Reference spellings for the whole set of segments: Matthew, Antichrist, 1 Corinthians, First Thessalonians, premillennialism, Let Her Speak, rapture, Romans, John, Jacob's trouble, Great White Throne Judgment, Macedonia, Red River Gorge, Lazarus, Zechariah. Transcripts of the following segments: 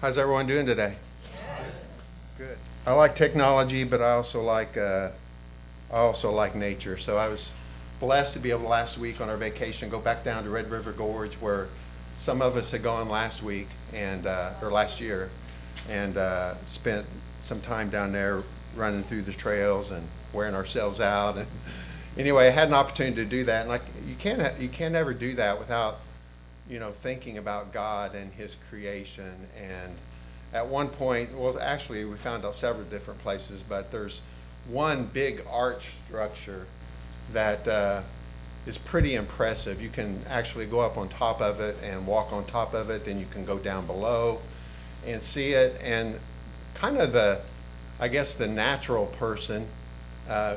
How's everyone doing today? Good. I like technology, but I also like nature. So I was blessed to be able to last week on our vacation go back down to Red River Gorge, where some of us had gone last week and or last year, and spent some time down there running through the trails and wearing ourselves out. And anyway, I had an opportunity to do that, and like you can't ever do that without thinking about God and His creation. And at one point, well, actually, we found out several different places, but there's one big arch structure that is pretty impressive. You can actually go up on top of it and walk on top of it, then you can go down below and see it. And kind of the natural person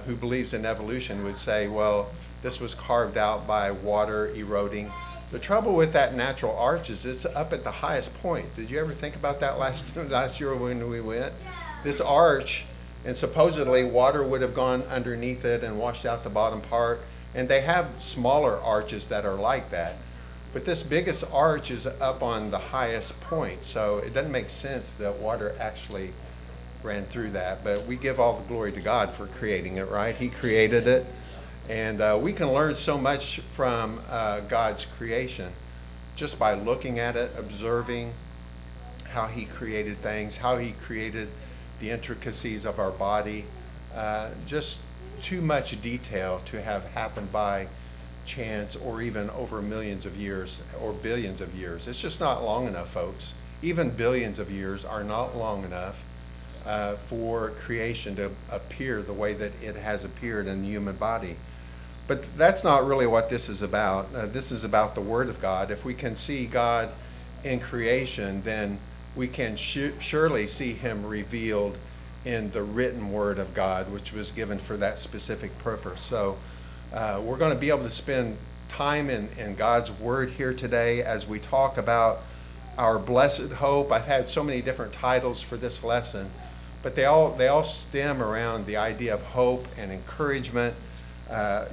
who believes in evolution would say, well, this was carved out by water eroding. The trouble with that natural arch is it's up at the highest point. Did you ever think about that last year when we went? Yeah. This arch, and supposedly water would have gone underneath it and washed out the bottom part. And they have smaller arches that are like that. But this biggest arch is up on the highest point. So it doesn't make sense that water actually ran through that. But we give all the glory to God for creating it, right? He created it. And we can learn so much from God's creation just by looking at it, observing how He created things, how He created the intricacies of our body. Just too much detail to have happened by chance, or even over millions of years or billions of years. It's just not long enough, folks. Even billions of years are not long enough for creation to appear the way that it has appeared in the human body. But that's not really what this is about. This is about the Word of God. If we can see God in creation, then we can surely see Him revealed in the written Word of God, which was given for that specific purpose. So we're going to be able to spend time in God's Word here today as we talk about our blessed hope. I've had so many different titles for this lesson, but they all stem around the idea of hope and encouragement.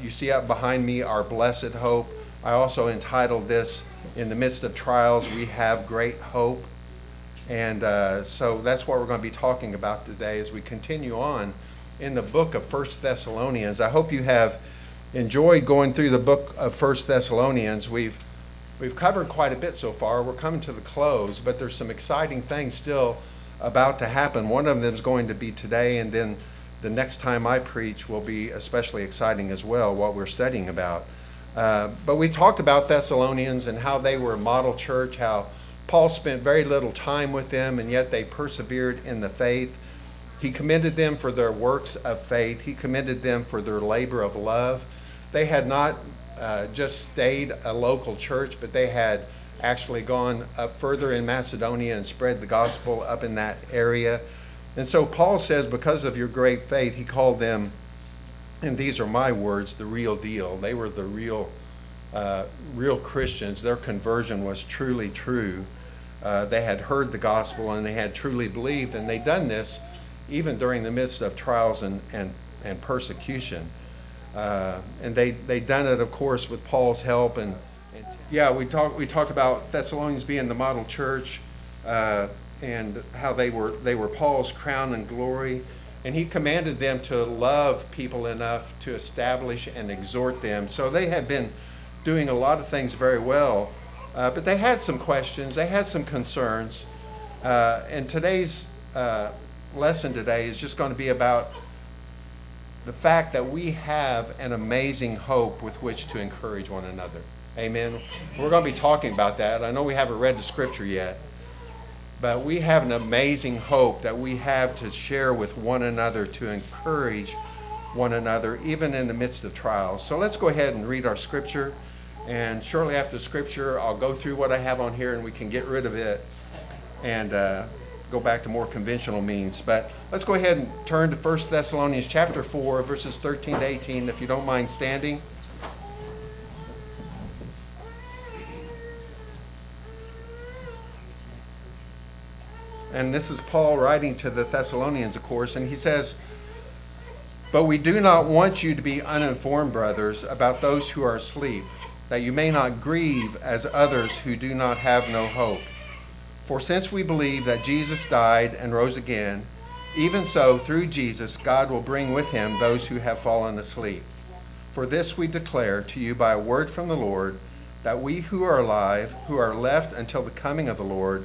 You see up behind me, our blessed hope. I also entitled this, "In the Midst of Trials, We Have Great Hope." And so that's what we're going to be talking about today as we continue on in the book of First Thessalonians. I hope you have enjoyed going through the book of First Thessalonians. We've covered quite a bit so far. We're coming to the close, but there's some exciting things still about to happen. One of them is going to be today, and then the next time I preach will be especially exciting as well, what we're studying about. But we talked about Thessalonians and how they were a model church, how Paul spent very little time with them, and yet they persevered in the faith. He commended them for their works of faith. He commended them for their labor of love. They had not just stayed a local church, but they had actually gone up further in Macedonia and spread the gospel up in that area. And so Paul says, because of your great faith, he called them, and these are my words, the real deal. They were the real Christians. Their conversion was truly true. They had heard the gospel and they had truly believed, and they'd done this even during the midst of trials and persecution. And they'd done it, of course, with Paul's help. And yeah, we talked about Thessalonians being the model church, and how they were Paul's crown and glory. And he commanded them to love people enough to establish and exhort them. So they had been doing a lot of things very well, but they had some questions, they had some concerns. And today's lesson today is just going to be about the fact that we have an amazing hope with which to encourage one another. Amen. We're going to be talking about that. I know we haven't read the scripture yet, but we have an amazing hope that we have to share with one another, to encourage one another, even in the midst of trials. So let's go ahead and read our scripture. And shortly after scripture, I'll go through what I have on here, and we can get rid of it and go back to more conventional means. But let's go ahead and turn to 1 Thessalonians chapter 4, verses 13 to 18, if you don't mind standing. And this is Paul writing to the Thessalonians, of course, and he says, "But we do not want you to be uninformed, brothers, about those who are asleep, that you may not grieve as others who do not have no hope. For since we believe that Jesus died and rose again, even so, through Jesus, God will bring with him those who have fallen asleep. For this we declare to you by a word from the Lord, that we who are alive, who are left until the coming of the Lord,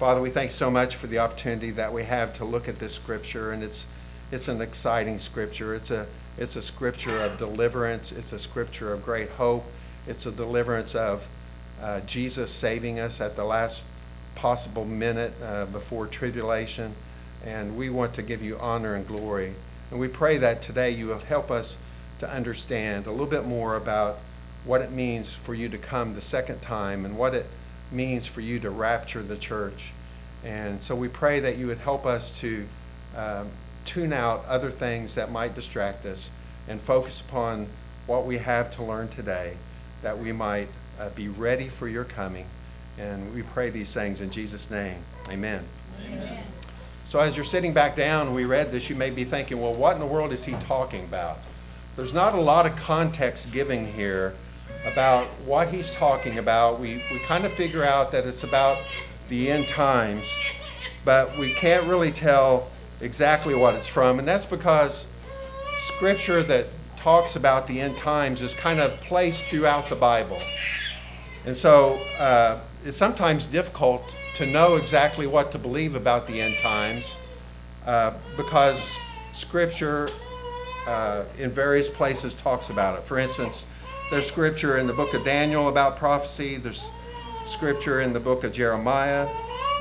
Father, we thank you so much for the opportunity that we have to look at this scripture, and it's an exciting scripture. It's a scripture of deliverance. It's a scripture of great hope. It's a deliverance of Jesus saving us at the last possible minute before tribulation. And we want to give you honor and glory. And we pray that today you will help us to understand a little bit more about what it means for you to come the second time and what it means for you to rapture the church. And so we pray that you would help us to tune out other things that might distract us and focus upon what we have to learn today, that we might be ready for your coming. And we pray these things in Jesus' name. Amen. Amen. So as you're sitting back down, we read this, you may be thinking, well, what in the world is he talking about? There's not a lot of context given here about what he's talking about. We kind of figure out that it's about the end times, but we can't really tell exactly what it's from. And that's because scripture that talks about the end times is kind of placed throughout the Bible. And so it's sometimes difficult to know exactly what to believe about the end times because Scripture in various places talks about it. For instance, there's Scripture in the book of Daniel about prophecy. There's Scripture in the book of Jeremiah.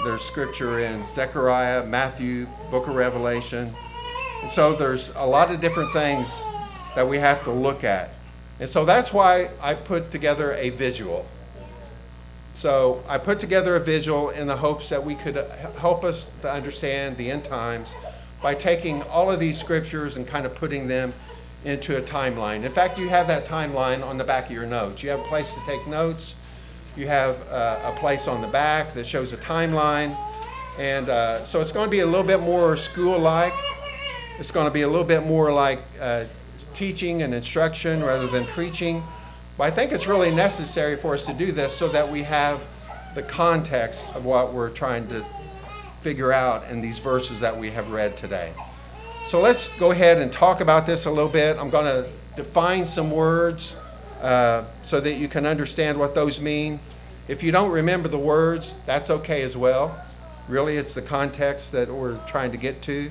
There's Scripture in Zechariah, Matthew, book of Revelation. And so there's a lot of different things that we have to look at. And so that's why I put together a visual. So I put together a visual in the hopes that we could help us to understand the end times by taking all of these scriptures and kind of putting them into a timeline. In fact, you have that timeline on the back of your notes. You have a place to take notes. You have a place on the back that shows a timeline. And so it's going to be a little bit more school-like. It's going to be a little bit more like teaching and instruction rather than preaching. But I think it's really necessary for us to do this so that we have the context of what we're trying to figure out in these verses that we have read today. So let's go ahead and talk about this a little bit. I'm going to define some words so that you can understand what those mean. If you don't remember the words, that's okay as well. Really, it's the context that we're trying to get to.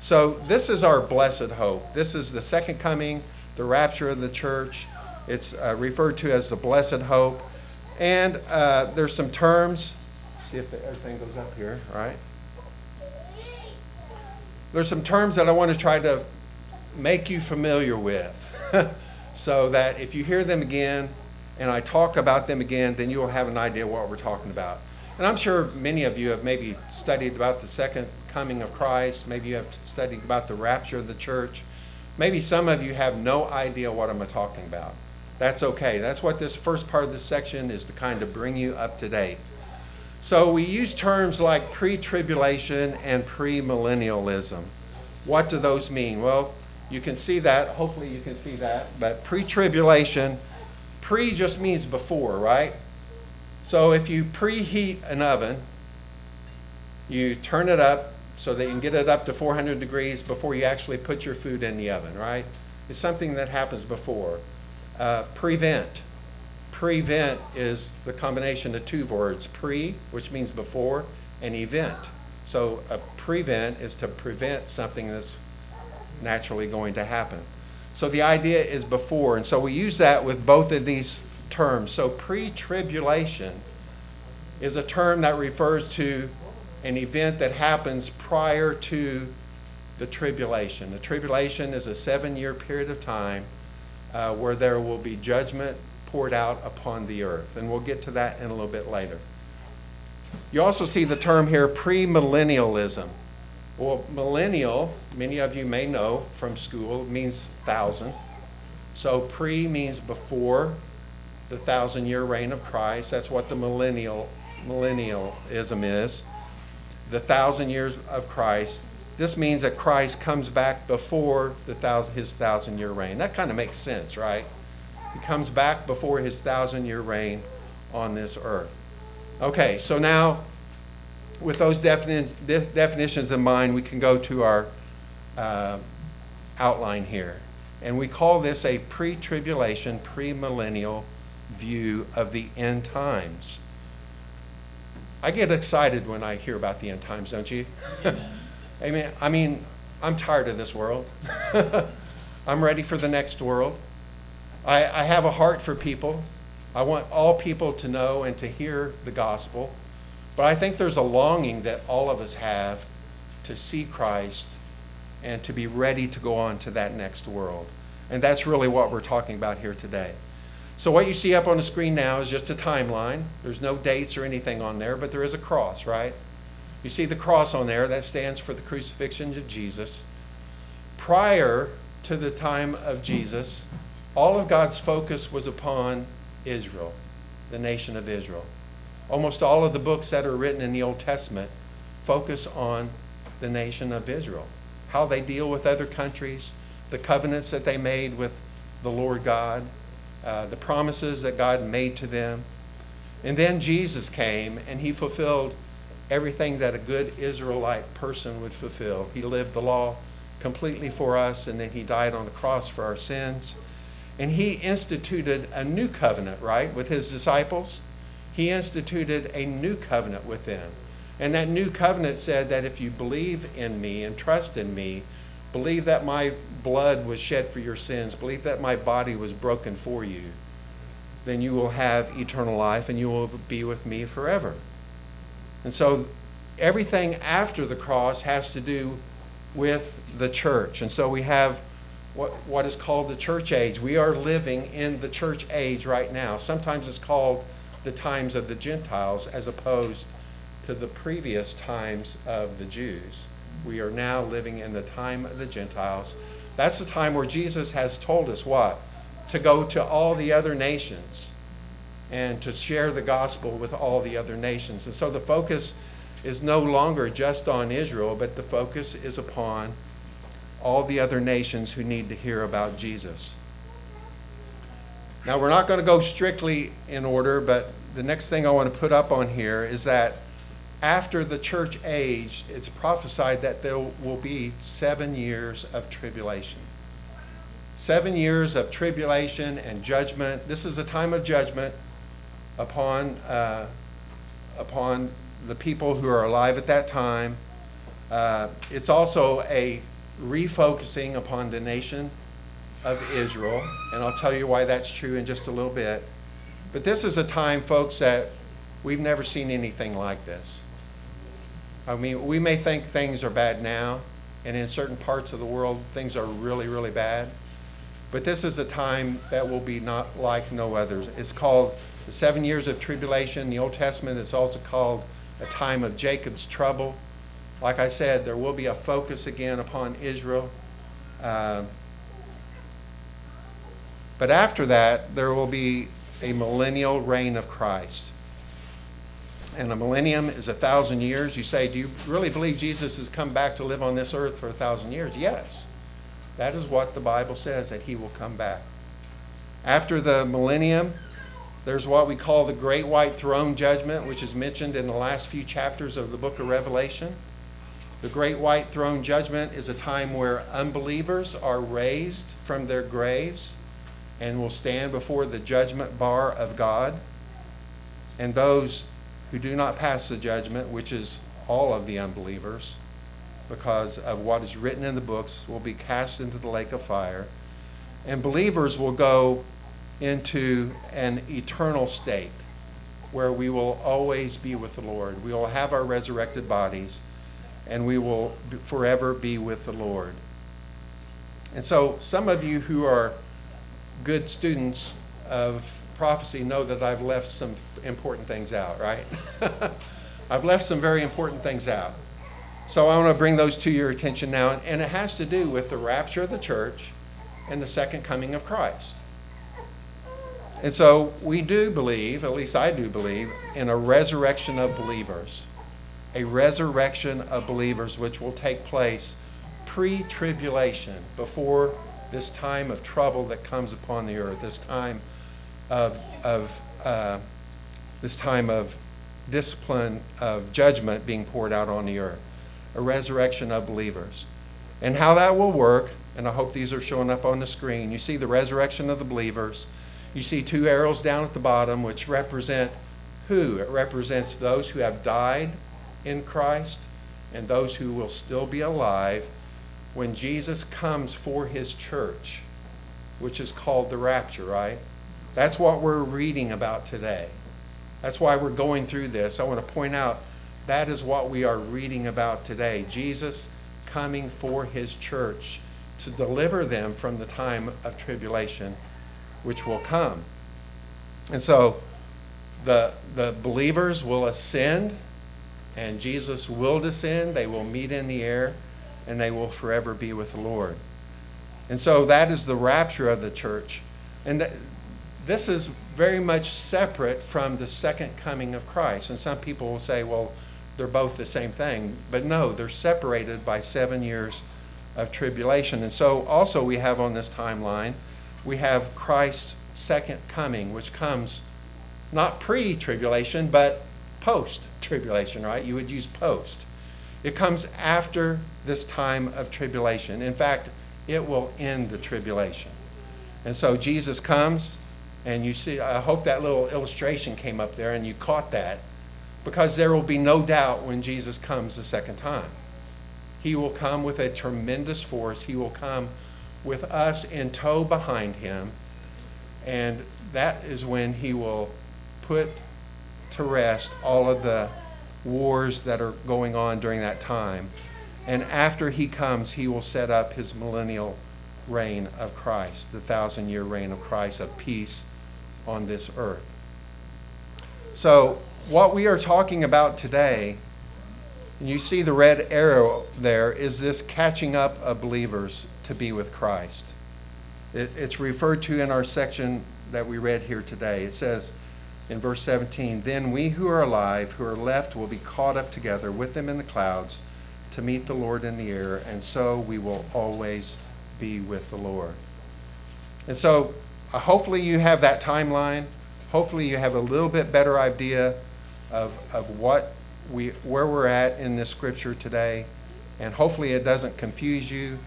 So this is our blessed hope. This is the second coming, the rapture of the church. It's referred to as the blessed hope. And there's some terms. Let's see if everything goes up here, all right? There's some terms that I want to try to make you familiar with so that if you hear them again and I talk about them again, then you'll have an idea what we're talking about. And I'm sure many of you have maybe studied about the second coming of Christ. Maybe you have studied about the rapture of the church. Maybe some of you have no idea what I'm talking about. That's okay. That's what this first part of this section is, to kind of bring you up to date. So we use terms like pre-tribulation and premillennialism. What do those mean? Well, you can see that. Hopefully you can see that. But pre-tribulation, pre just means before, right? So if you preheat an oven, you turn it up so that you can get it up to 400 degrees before you actually put your food in the oven, right? It's something that happens before. Prevent. Prevent is the combination of two words, pre, which means before, and event. So a prevent is to prevent something that's naturally going to happen. So the idea is before, and so we use that with both of these terms. So pre-tribulation is a term that refers to an event that happens prior to the tribulation. The tribulation is a 7-year period of time where there will be judgment poured out upon the earth. And we'll get to that in a little bit later. You also see the term here, premillennialism. Well, millennial, many of you may know from school, means 1,000. So pre means before the 1,000-year reign of Christ. That's what the millennialism is. The 1,000 years of Christ. This means that Christ comes back before his 1,000-year reign. That kind of makes sense, right? He comes back before his 1,000-year reign on this earth. Okay, so now with those definitions in mind, we can go to our outline here. And we call this a pre-tribulation, pre-millennial view of the end times. I get excited when I hear about the end times, don't you? Amen. Amen. I mean, I'm tired of this world. I'm ready for the next world. I have a heart for people. I want all people to know and to hear the gospel. But I think there's a longing that all of us have to see Christ and to be ready to go on to that next world. And that's really what we're talking about here today. So what you see up on the screen now is just a timeline. There's no dates or anything on there, but there is a cross, right? You see the cross on there. That stands for the crucifixion of Jesus. Prior to the time of Jesus, all of God's focus was upon Israel, the nation of Israel. Almost all of the books that are written in the Old Testament focus on the nation of Israel, how they deal with other countries, the covenants that they made with the Lord God, the promises that God made to them. And then Jesus came and he fulfilled everything that a good Israelite person would fulfill. He lived the law completely for us, and then he died on the cross for our sins. And he instituted a new covenant, right, with his disciples. He instituted a new covenant with them. And that new covenant said that if you believe in me and trust in me, believe that my blood was shed for your sins, believe that my body was broken for you, then you will have eternal life and you will be with me forever. And so everything after the cross has to do with the church. And so we have what is called the church age. We are living in the church age right now. Sometimes it's called the times of the Gentiles as opposed to the previous times of the Jews. We are now living in the time of the Gentiles. That's the time where Jesus has told us what? To go to all the other nations and to share the gospel with all the other nations. And so the focus is no longer just on Israel, but the focus is upon all the other nations who need to hear about Jesus. Now, we're not going to go strictly in order, but the next thing I want to put up on here is that after the church age, it's prophesied that there will be 7 years of tribulation. 7 years of tribulation and judgment. This is a time of judgment upon the people who are alive at that time. It's also a refocusing upon the nation of Israel, and I'll tell you why that's true in just a little bit. But this is a time, folks, that we've never seen anything like this. I mean, we may think things are bad now, and in certain parts of the world things are really, really bad, but this is a time that will be not like no others. It's called the 7 years of tribulation. In the Old Testament, it's also called a time of Jacob's trouble. Like I said, there will be a focus again upon Israel. But after that, there will be a millennial reign of Christ. And a millennium is 1,000 years. You say, do you really believe Jesus has come back to live on this earth for 1,000 years? Yes. That is what the Bible says, that he will come back. After the millennium, there's what we call the Great White Throne Judgment, which is mentioned in the last few chapters of the book of Revelation. The Great White Throne Judgment is a time where unbelievers are raised from their graves and will stand before the judgment bar of God. And those who do not pass the judgment, which is all of the unbelievers, because of what is written in the books, will be cast into the lake of fire. And believers will go into an eternal state where we will always be with the Lord. We will have our resurrected bodies, and we will forever be with the Lord. And so some of you who are good students of prophecy know that I've left some important things out, right? I've left some very important things out. So I want to bring those to your attention now, and it has to do with the rapture of the church and the second coming of Christ. And so we do believe, at least I do believe, in a resurrection of believers. A resurrection of believers which will take place pre-tribulation, before this time of trouble that comes upon the earth, this time of discipline, of judgment being poured out on the earth. A resurrection of believers. And how that will work, and I hope these are showing up on the screen. You see the resurrection of the believers. You see two arrows down at the bottom which represent who? It represents those who have died in Christ and those who will still be alive when Jesus comes for his church, which is called the rapture, right? That's what we're reading about today. That's why we're going through this. I want to point out that is what we are reading about today. Jesus coming for his church to deliver them from the time of tribulation, which will come. And so the believers will ascend, and Jesus will descend. They will meet in the air, and they will forever be with the Lord. And so that is the rapture of the church. And this is very much separate from the second coming of Christ. And some people will say, well, they're both the same thing. But no, they're separated by 7 years of tribulation. And so also we have on this timeline, we have Christ's second coming, which comes not pre-tribulation, but post-tribulation, right? You would use post. It comes after this time of tribulation. In fact, it will end the tribulation. And so Jesus comes, and you see, I hope that little illustration came up there and you caught that, because there will be no doubt when Jesus comes the second time. He will come with a tremendous force. He will come with us in tow behind him, and that is when he will put to rest all of the wars that are going on during that time. And after he comes, he will set up his millennial reign of Christ, the 1,000-year reign of Christ, of peace on this earth. So what we are talking about today, and you see the red arrow there, is this catching up of believers to be with Christ. It's referred to in our section that we read here today. It says in verse 17, "Then we who are alive, who are left, will be caught up together with them in the clouds to meet the Lord in the air, and so we will always be with the Lord." And so hopefully you have that timeline. Hopefully you have a little bit better idea of where we're at in this scripture today. And hopefully it doesn't confuse you.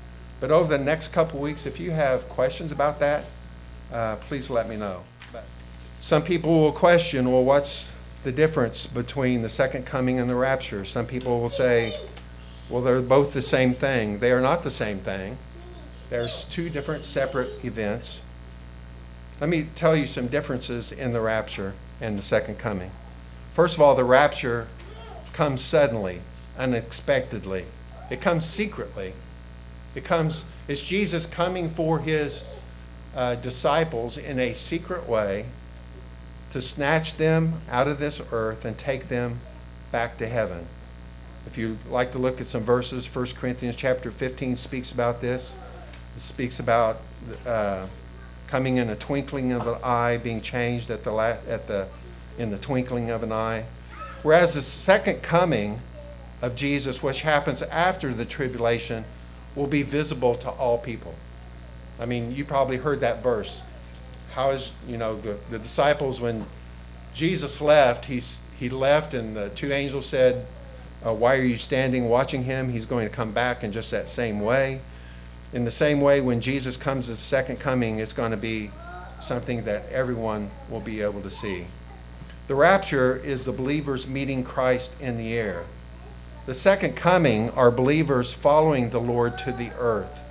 But over the next couple weeks, if you have questions about that, please let me know. But some people will question, well, what's the difference between the second coming and the rapture? Some people will say, well, they're both the same thing. They are not the same thing. There's two different separate events. Let me tell you some differences in the rapture and the second coming. First of all, the rapture comes suddenly, unexpectedly. It comes secretly. It's Jesus coming for his disciples in a secret way to snatch them out of this earth and take them back to heaven. If you'd like to look at some verses, 1 Corinthians chapter 15 speaks about this. It speaks about coming in a twinkling of an eye, being changed in the twinkling of an eye. Whereas the second coming of Jesus, which happens after the tribulation, will be visible to all people. I mean, you probably heard that verse. How is, the disciples, when Jesus left, he left and the two angels said, why are you standing watching him? He's going to come back in just that same way. In the same way, when Jesus comes as the second coming, it's going to be something that everyone will be able to see. The rapture is the believers meeting Christ in the air. The second coming are believers following the Lord to the earth.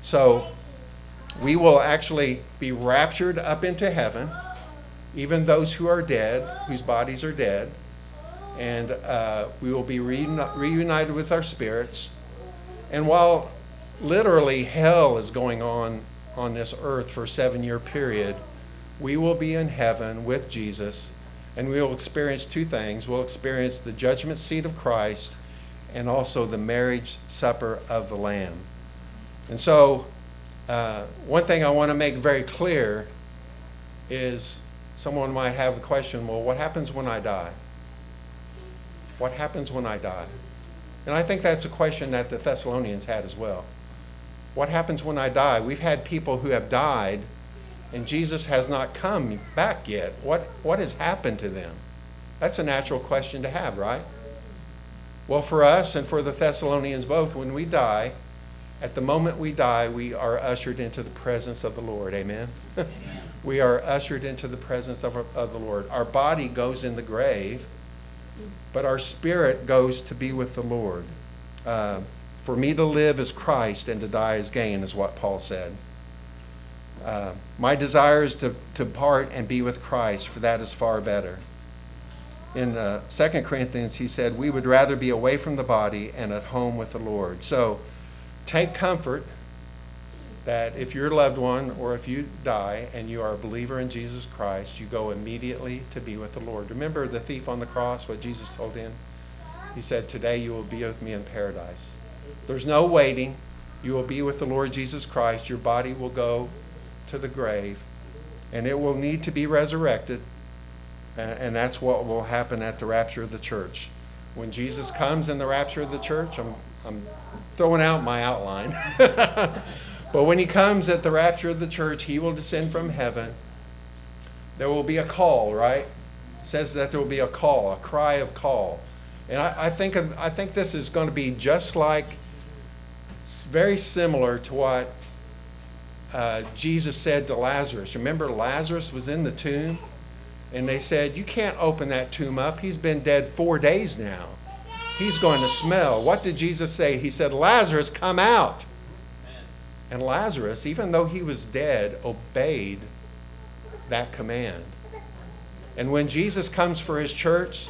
So we will actually be raptured up into heaven, even those who are dead, whose bodies are dead, and we will be reunited with our spirits. And while literally hell is going on this earth for a 7-year period, we will be in heaven with Jesus. And we will experience two things. We'll experience the judgment seat of Christ, and also the marriage supper of the Lamb. And so one thing I want to make very clear is someone might have the question, well, what happens when I die? What happens when I die? And I think that's a question that the Thessalonians had as well. What happens when I die? We've had people who have died and Jesus has not come back yet. What has happened to them? That's a natural question to have, right? Well, for us and for the Thessalonians both, when we die, at the moment we die, we are ushered into the presence of the Lord. Amen? Amen. We are ushered into the presence of the Lord. Our body goes in the grave, but our spirit goes to be with the Lord. For me to live is Christ and to die is gain, is what Paul said. My desire is to part and be with Christ, for that is far better. In 2 Corinthians, he said, we would rather be away from the body and at home with the Lord. So take comfort that if your loved one or if you die and you are a believer in Jesus Christ, you go immediately to be with the Lord. Remember the thief on the cross, what Jesus told him? He said, today you will be with me in paradise. There's no waiting. You will be with the Lord Jesus Christ. Your body will go to the grave, and it will need to be resurrected. And that's what will happen at the rapture of the church. When Jesus comes in the rapture of the church, I'm throwing out my outline. But when he comes at the rapture of the church, he will descend from heaven. There will be a call, right? It says that there will be a call, a cry of call. And I think this is going to be just like, very similar to what Jesus said to Lazarus. Remember, Lazarus was in the tomb? And they said, you can't open that tomb up. He's been dead 4 days now. He's going to smell. What did Jesus say? He said, Lazarus, come out. Amen. And Lazarus, even though he was dead, obeyed that command. And when Jesus comes for his church,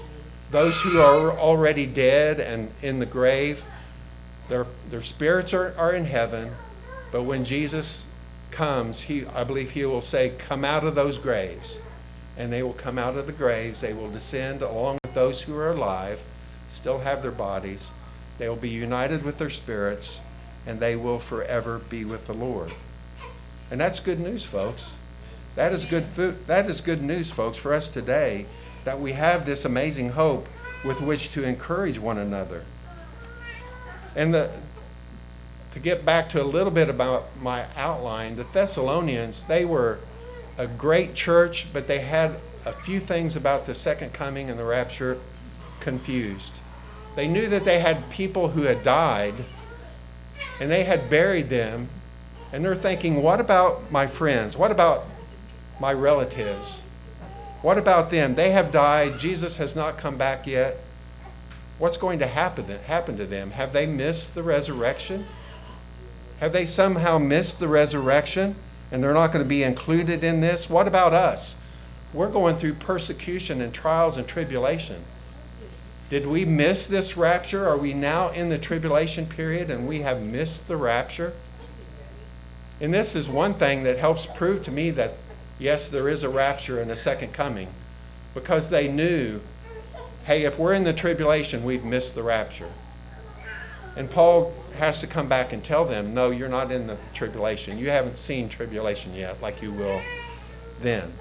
those who are already dead and in the grave, their spirits are in heaven. But when Jesus comes, I believe he will say, come out of those graves. And they will come out of the graves. They will descend along with those who are alive, still have their bodies. They will be united with their spirits, and they will forever be with the Lord. And that's good news, folks. That is good food. That is good news, folks, for us today, that we have this amazing hope with which to encourage one another. And to get back to a little bit about my outline, the Thessalonians, they were a great church, but they had a few things about the second coming and the rapture confused. They knew that they had people who had died and they had buried them, and they're thinking, what about my friends? What about my relatives? What about them? They have died. Jesus has not come back yet. What's going to happen to them? Have they missed the resurrection? Have they somehow missed the resurrection? And they're not going to be included in this? What about us? We're going through persecution and trials and tribulation. Did we miss this rapture? Are we now in the tribulation period and we have missed the rapture? And this is one thing that helps prove to me that, yes, there is a rapture and a second coming, because they knew, hey, if we're in the tribulation, we've missed the rapture. And Paul has to come back and tell them, no, you're not in the tribulation. You haven't seen tribulation yet, like you will then.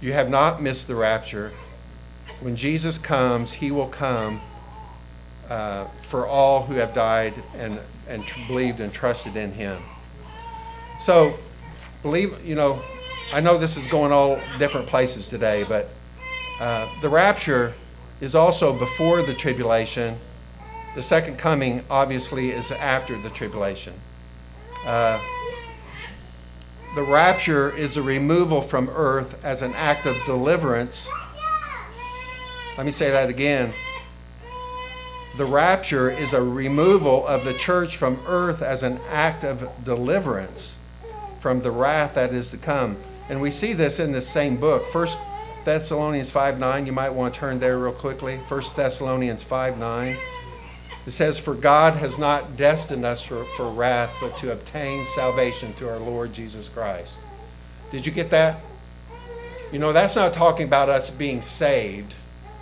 You have not missed the rapture. When Jesus comes, he will come for all who have died and believed and trusted in him. So, I know this is going all different places today, but the rapture is also before the tribulation. The second coming, obviously, is after the tribulation. The rapture is a removal from earth as an act of deliverance. Let me say that again. The rapture is a removal of the church from earth as an act of deliverance from the wrath that is to come. And we see this in this same book, 1 Thessalonians 5:9. You might want to turn there real quickly. 1 Thessalonians 5:9. It says, for God has not destined us for wrath, but to obtain salvation through our Lord Jesus Christ. Did you get that? That's not talking about us being saved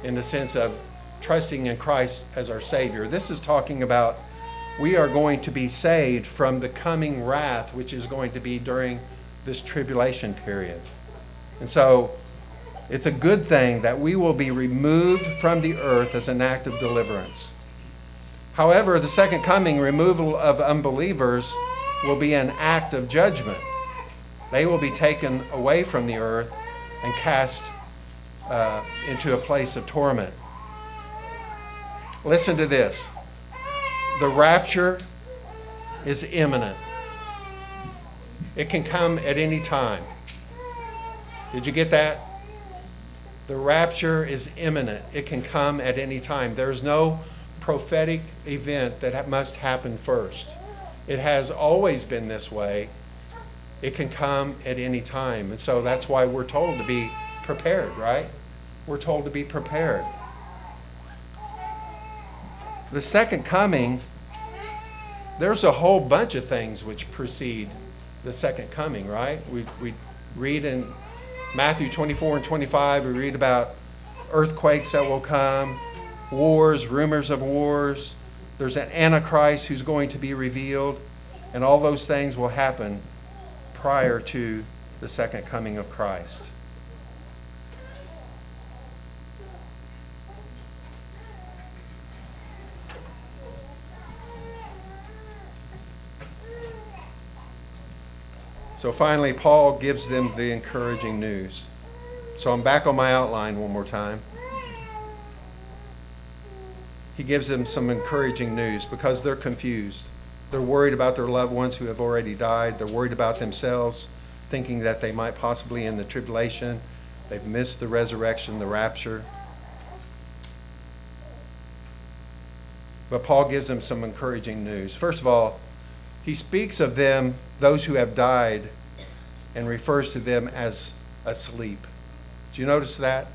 in the sense of trusting in Christ as our Savior. This is talking about we are going to be saved from the coming wrath, which is going to be during this tribulation period. And so it's a good thing that we will be removed from the earth as an act of deliverance. However, the second coming, removal of unbelievers, will be an act of judgment. They will be taken away from the earth and cast into a place of torment. Listen to this. The rapture is imminent. It can come at any time. Did you get that? The rapture is imminent. It can come at any time. There's no prophetic event that must happen first. It has always been this way. It can come at any time. And so that's why we're told to be prepared, right? We're told to be prepared. The second coming, there's a whole bunch of things which precede the second coming, right? We read in Matthew 24 and 25, we read about earthquakes that will come, wars, rumors of wars. There's an Antichrist who's going to be revealed, and all those things will happen prior to the second coming of Christ. So finally, Paul gives them the encouraging news. So I'm back on my outline one more time. He gives them some encouraging news because they're confused. They're worried about their loved ones who have already died. They're worried about themselves, thinking that they might possibly in the tribulation. They've missed the resurrection, the rapture. But Paul gives them some encouraging news. First of all, he speaks of them, those who have died, and refers to them as asleep. Do you notice that?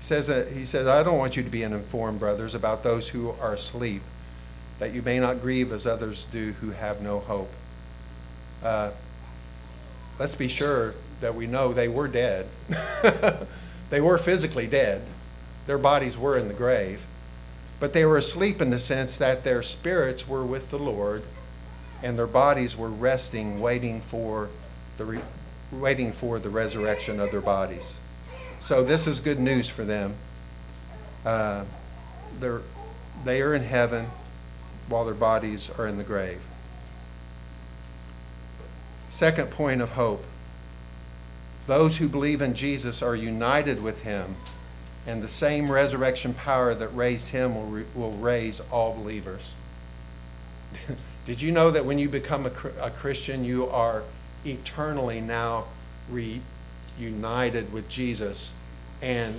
He says, I don't want you to be uninformed, brothers, about those who are asleep, that you may not grieve as others do who have no hope. Let's be sure that we know they were dead. They were physically dead. Their bodies were in the grave. But they were asleep in the sense that their spirits were with the Lord, and their bodies were resting, waiting for the resurrection of their bodies. So this is good news for them. They are in heaven while their bodies are in the grave. Second point of hope. Those who believe in Jesus are united with him, and the same resurrection power that raised him will raise all believers. Did you know that when you become a Christian, you are eternally now reunited with Jesus and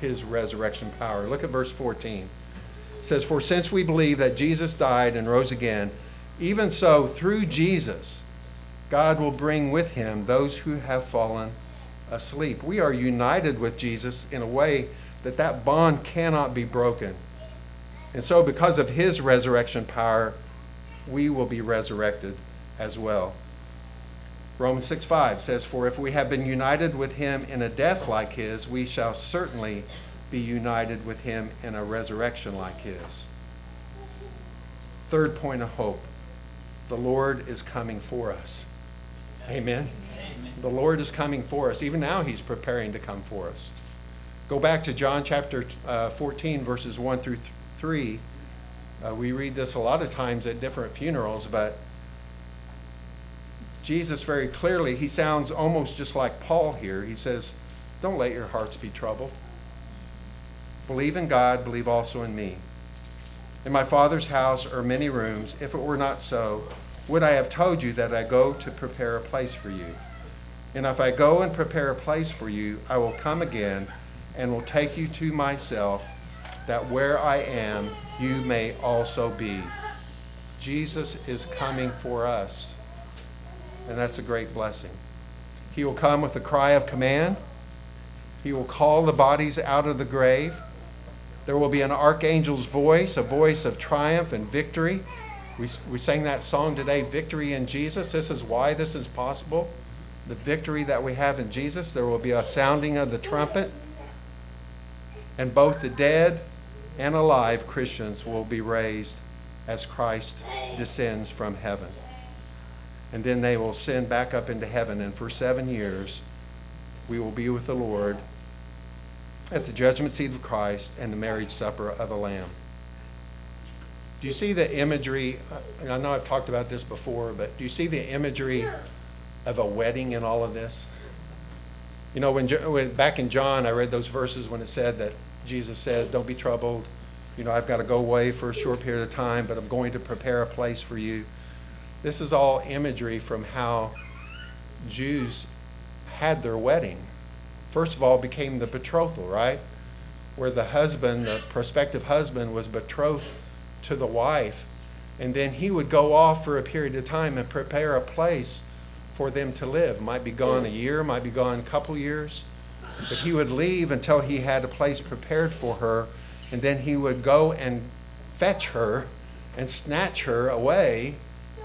his resurrection power? Look at verse 14. It says, "For since we believe that Jesus died and rose again, even so through Jesus, God will bring with him those who have fallen asleep." We are united with Jesus in a way that bond cannot be broken. And so because of his resurrection power, we will be resurrected as well. Romans 6:5 says, "For if we have been united with him in a death like his, we shall certainly be united with him in a resurrection like his." Third point of hope. The Lord is coming for us. Amen? Amen. The Lord is coming for us. Even now he's preparing to come for us. Go back to John chapter 14, verses 1 through 3. We read this a lot of times at different funerals, but Jesus very clearly, he sounds almost just like Paul here. He says, "Don't let your hearts be troubled. Believe in God, believe also in me. In my Father's house are many rooms. If it were not so, would I have told you that I go to prepare a place for you? And if I go and prepare a place for you, I will come again and will take you to myself, that where I am, you may also be." Jesus is coming for us, and that's a great blessing. He will come with a cry of command. He will call the bodies out of the grave. There will be an archangel's voice, a voice of triumph and victory. We sang that song today, "Victory in Jesus." This is why this is possible, the victory that we have in Jesus. There will be a sounding of the trumpet, and both the dead and alive Christians will be raised as Christ descends from heaven. And then they will ascend back up into heaven. And for 7 years, we will be with the Lord at the judgment seat of Christ and the marriage supper of the Lamb. Do you see the imagery? I know I've talked about this before, but do you see the imagery of a wedding in all of this? You know, when back in John, I read those verses when it said that Jesus said, "Don't be troubled. You know, I've got to go away for a short period of time, but I'm going to prepare a place for you." This is all imagery from how Jews had their wedding. First of all, became the betrothal, right? Where the husband, the prospective husband, was betrothed to the wife, and then he would go off for a period of time and prepare a place for them to live. Might be gone a year, might be gone a couple years, but he would leave until he had a place prepared for her, and then he would go and fetch her and snatch her away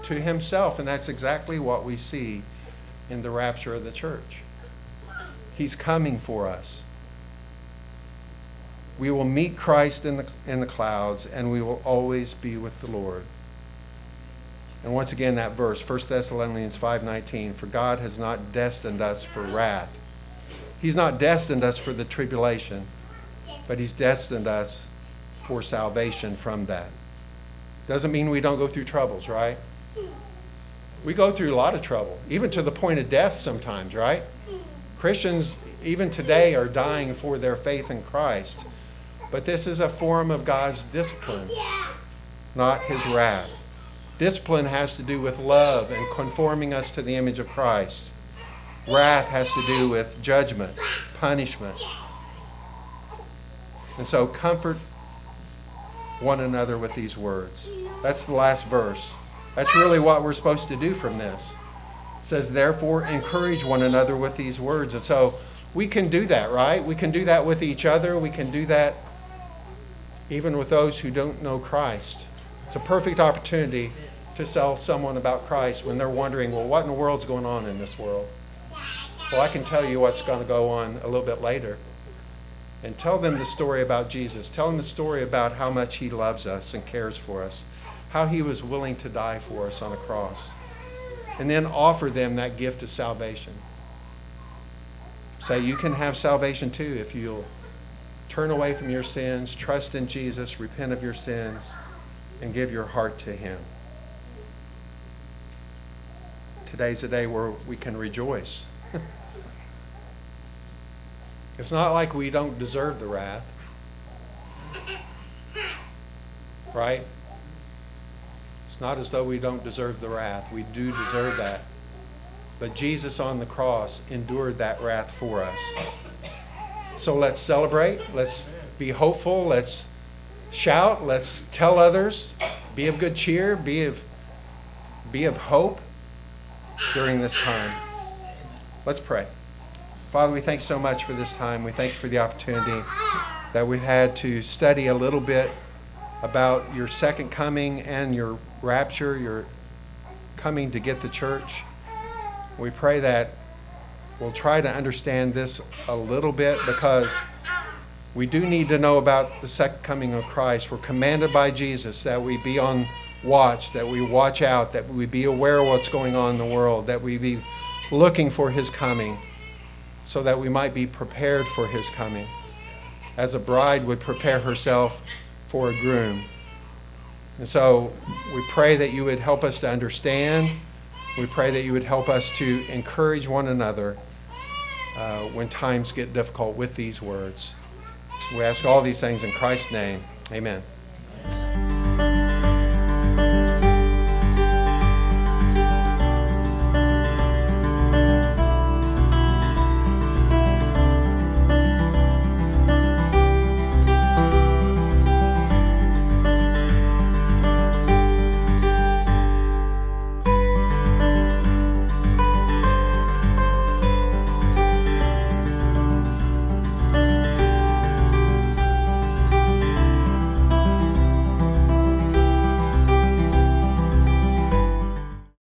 to himself. And that's exactly what we see in the rapture of the church. He's coming for us. We will meet Christ in the clouds, and we will always be with the Lord. And once again, that verse, 1 Thessalonians 5:19, "For God has not destined us for wrath." He's not destined us for the tribulation, but he's destined us for salvation from that. Doesn't mean we don't go through troubles, right? We go through a lot of trouble, even to the point of death sometimes, right? Christians, even today, are dying for their faith in Christ. But this is a form of God's discipline, not his wrath. Discipline has to do with love and conforming us to the image of Christ. Wrath has to do with judgment, punishment. And so comfort one another with these words. That's the last verse. That's really what we're supposed to do from this. It says, "Therefore, encourage one another with these words." And so we can do that, right? We can do that with each other. We can do that even with those who don't know Christ. It's a perfect opportunity to tell someone about Christ when they're wondering, well, what in the world's going on in this world? Well, I can tell you what's going to go on a little bit later. And tell them the story about Jesus. Tell them the story about how much he loves us and cares for us, how he was willing to die for us on a cross. And then offer them that gift of salvation. Say, you can have salvation too if you'll turn away from your sins, trust in Jesus, repent of your sins, and give your heart to him. Today's a day where we can rejoice. It's not like we don't deserve the wrath, right? It's not as though we don't deserve the wrath. We do deserve that. But Jesus on the cross endured that wrath for us. So let's celebrate. Let's be hopeful. Let's shout. Let's tell others. Be of good cheer. Be of hope during this time. Let's pray. Father, we thank you so much for this time. We thank you for the opportunity that we've had to study a little bit about your second coming and your rapture, your coming to get the church. We pray that we'll try to understand this a little bit, because we do need to know about the second coming of Christ. We're commanded by Jesus that we be on watch, that we watch out, that we be aware of what's going on in the world, that we be looking for his coming so that we might be prepared for his coming, as a bride would prepare herself for a groom. And so we pray that you would help us to understand. We pray that you would help us to encourage one another when times get difficult with these words. We ask all these things in Christ's name. Amen.